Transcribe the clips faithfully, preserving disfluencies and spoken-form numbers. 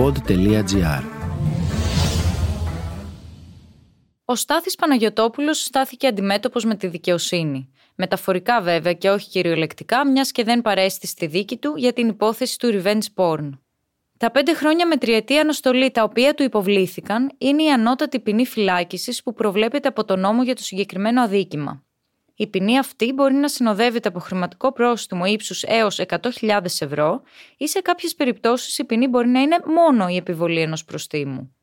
pod.gr. Ο Στάθης Παναγιωτόπουλος στάθηκε αντιμέτωπος με τη δικαιοσύνη. Μεταφορικά βέβαια και όχι κυριολεκτικά, μιας και δεν παρέστη στη δίκη του για την υπόθεση του revenge porn. Τα πέντε χρόνια με τριετή αναστολή τα οποία του υποβλήθηκαν είναι η ανώτατη ποινή φυλάκισης που προβλέπεται από τον νόμο για το συγκεκριμένο αδίκημα. Η ποινή αυτή μπορεί να συνοδεύεται από χρηματικό πρόστιμο ύψους έως εκατό χιλιάδες ευρώ ή σε κάποιες περιπτώσεις η ποινή μπορεί να είναι μόνο η επιβολή ενός προστίμου.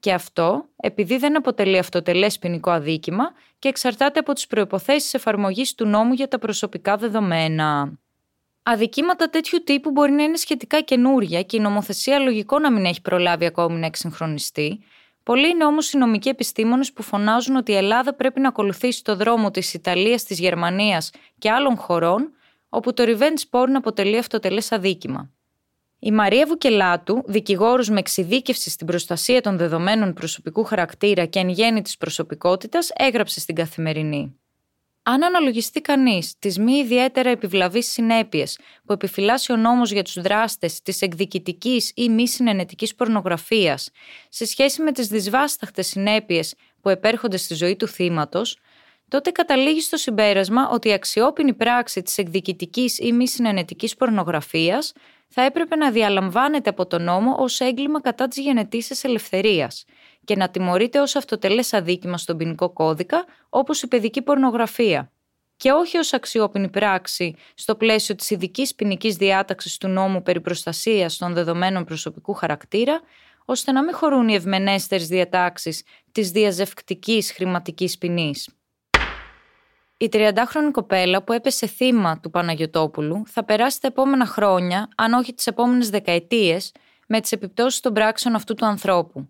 Και αυτό επειδή δεν αποτελεί αυτοτελές ποινικό αδίκημα και εξαρτάται από τις προϋποθέσεις εφαρμογής του νόμου για τα προσωπικά δεδομένα. Αδικήματα τέτοιου τύπου μπορεί να είναι σχετικά καινούρια και η νομοθεσία λογικό να μην έχει προλάβει ακόμη να εξυγχρονιστεί. Πολλοί είναι όμως οι νομικοί επιστήμονες που φωνάζουν ότι η Ελλάδα πρέπει να ακολουθήσει το δρόμο της Ιταλίας, της Γερμανίας και άλλων χωρών, όπου το revenge porn αποτελεί αυτοτελές αδίκημα. Η Μαρία Βουκελάτου, δικηγόρος με εξειδίκευση στην προστασία των δεδομένων προσωπικού χαρακτήρα και εν γέννη της προσωπικότητας, έγραψε στην Καθημερινή. Αν αναλογιστεί κανείς τις μη ιδιαίτερα επιβλαβείς συνέπειες που επιφυλάσσει ο νόμος για τους δράστες της εκδικητικής ή μη συνενετικής πορνογραφίας σε σχέση με τις δυσβάσταχτες συνέπειες που επέρχονται στη ζωή του θύματος, τότε καταλήγει στο συμπέρασμα ότι η αξιόπινη πράξη της εκδικητικής ή μη συνενετικής πορνογραφίας θα έπρεπε να διαλαμβάνεται από τον νόμο ως έγκλημα κατά της γενετήσιας ελευθερίας και να τιμωρείται ως αυτοτελές αδίκημα στον ποινικό κώδικα, όπως η παιδική πορνογραφία, και όχι ως αξιόπινη πράξη στο πλαίσιο της ειδικής ποινικής διάταξης του νόμου περί προστασίας των δεδομένων προσωπικού χαρακτήρα, ώστε να μην χωρούν οι ευμενέστερες διατάξεις της διαζευκτικής χρηματικής ποινής. Η τριαντάχρονη κοπέλα που έπεσε θύμα του Παναγιωτόπουλου θα περάσει τα επόμενα χρόνια, αν όχι τις επόμενες δεκαετίες, με τις επιπτώσεις των πράξεων αυτού του ανθρώπου.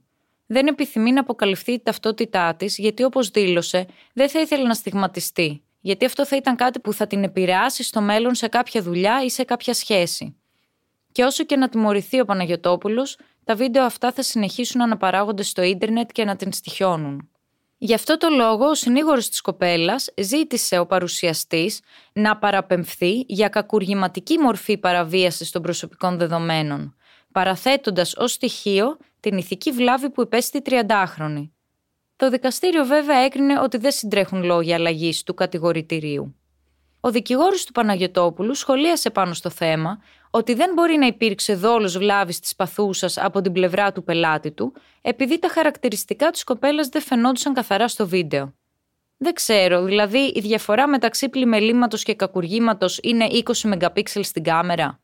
Δεν επιθυμεί να αποκαλυφθεί η ταυτότητά της, γιατί όπως δήλωσε, δεν θα ήθελε να στιγματιστεί, γιατί αυτό θα ήταν κάτι που θα την επηρεάσει στο μέλλον σε κάποια δουλειά ή σε κάποια σχέση. Και όσο και να τιμωρηθεί ο Παναγιωτόπουλος, τα βίντεο αυτά θα συνεχίσουν να αναπαράγονται στο ίντερνετ και να την στοιχιώνουν. Γι' αυτό το λόγο ο συνήγορος της κοπέλας ζήτησε ο παρουσιαστής να παραπεμφθεί για κακουργηματική μορφή παραβίασης των προσωπικών δεδομένων, παραθέτοντας ως στοιχείο την ηθική βλάβη που υπέστη η τριαντάχρονη. Το δικαστήριο βέβαια έκρινε ότι δεν συντρέχουν λόγια αλλαγής του κατηγορητηρίου. Ο δικηγόρος του Παναγιωτόπουλου σχολίασε πάνω στο θέμα ότι δεν μπορεί να υπήρξε δόλος βλάβης της παθούσας από την πλευρά του πελάτη του, επειδή τα χαρακτηριστικά της κοπέλας δεν φαινόντουσαν καθαρά στο βίντεο. Δεν ξέρω, δηλαδή η διαφορά μεταξύ πλημελήματος και κακουργήματος είναι είκοσι μεγαπίξελ στην κάμερα.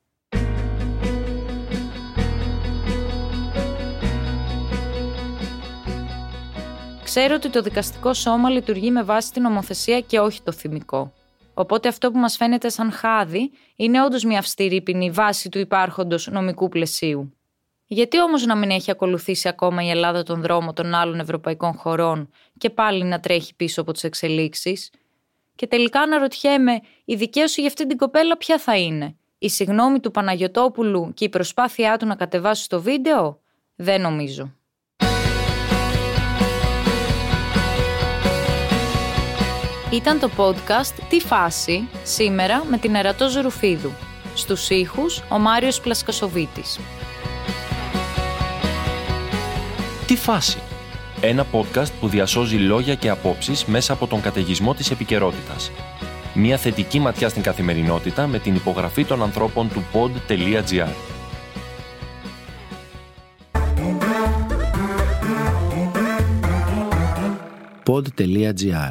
Ξέρω ότι το δικαστικό σώμα λειτουργεί με βάση την νομοθεσία και όχι το θυμικό. Οπότε αυτό που μας φαίνεται σαν χάδι είναι όντως μια αυστηρή ποινή βάση του υπάρχοντος νομικού πλαισίου. Γιατί όμως να μην έχει ακολουθήσει ακόμα η Ελλάδα τον δρόμο των άλλων ευρωπαϊκών χωρών και πάλι να τρέχει πίσω από τις εξελίξεις? Και τελικά αναρωτιέμαι, η δικαίωση για αυτή την κοπέλα ποια θα είναι? Η συγνώμη του Παναγιωτόπουλου και η προσπάθειά του να κατεβάσει το βίντεο? Δεν νομίζω. Ήταν το podcast «Τι Φάση» σήμερα με την Ερατώ Ζερουφίδου. Στους ήχους ο Μάριος Πλασκασοβίτης. «Τι Φάση» ένα podcast που διασώζει λόγια και απόψεις μέσα από τον καταιγισμό της επικαιρότητας. Μια θετική ματιά στην καθημερινότητα με την υπογραφή των ανθρώπων του pod.gr. pod.gr.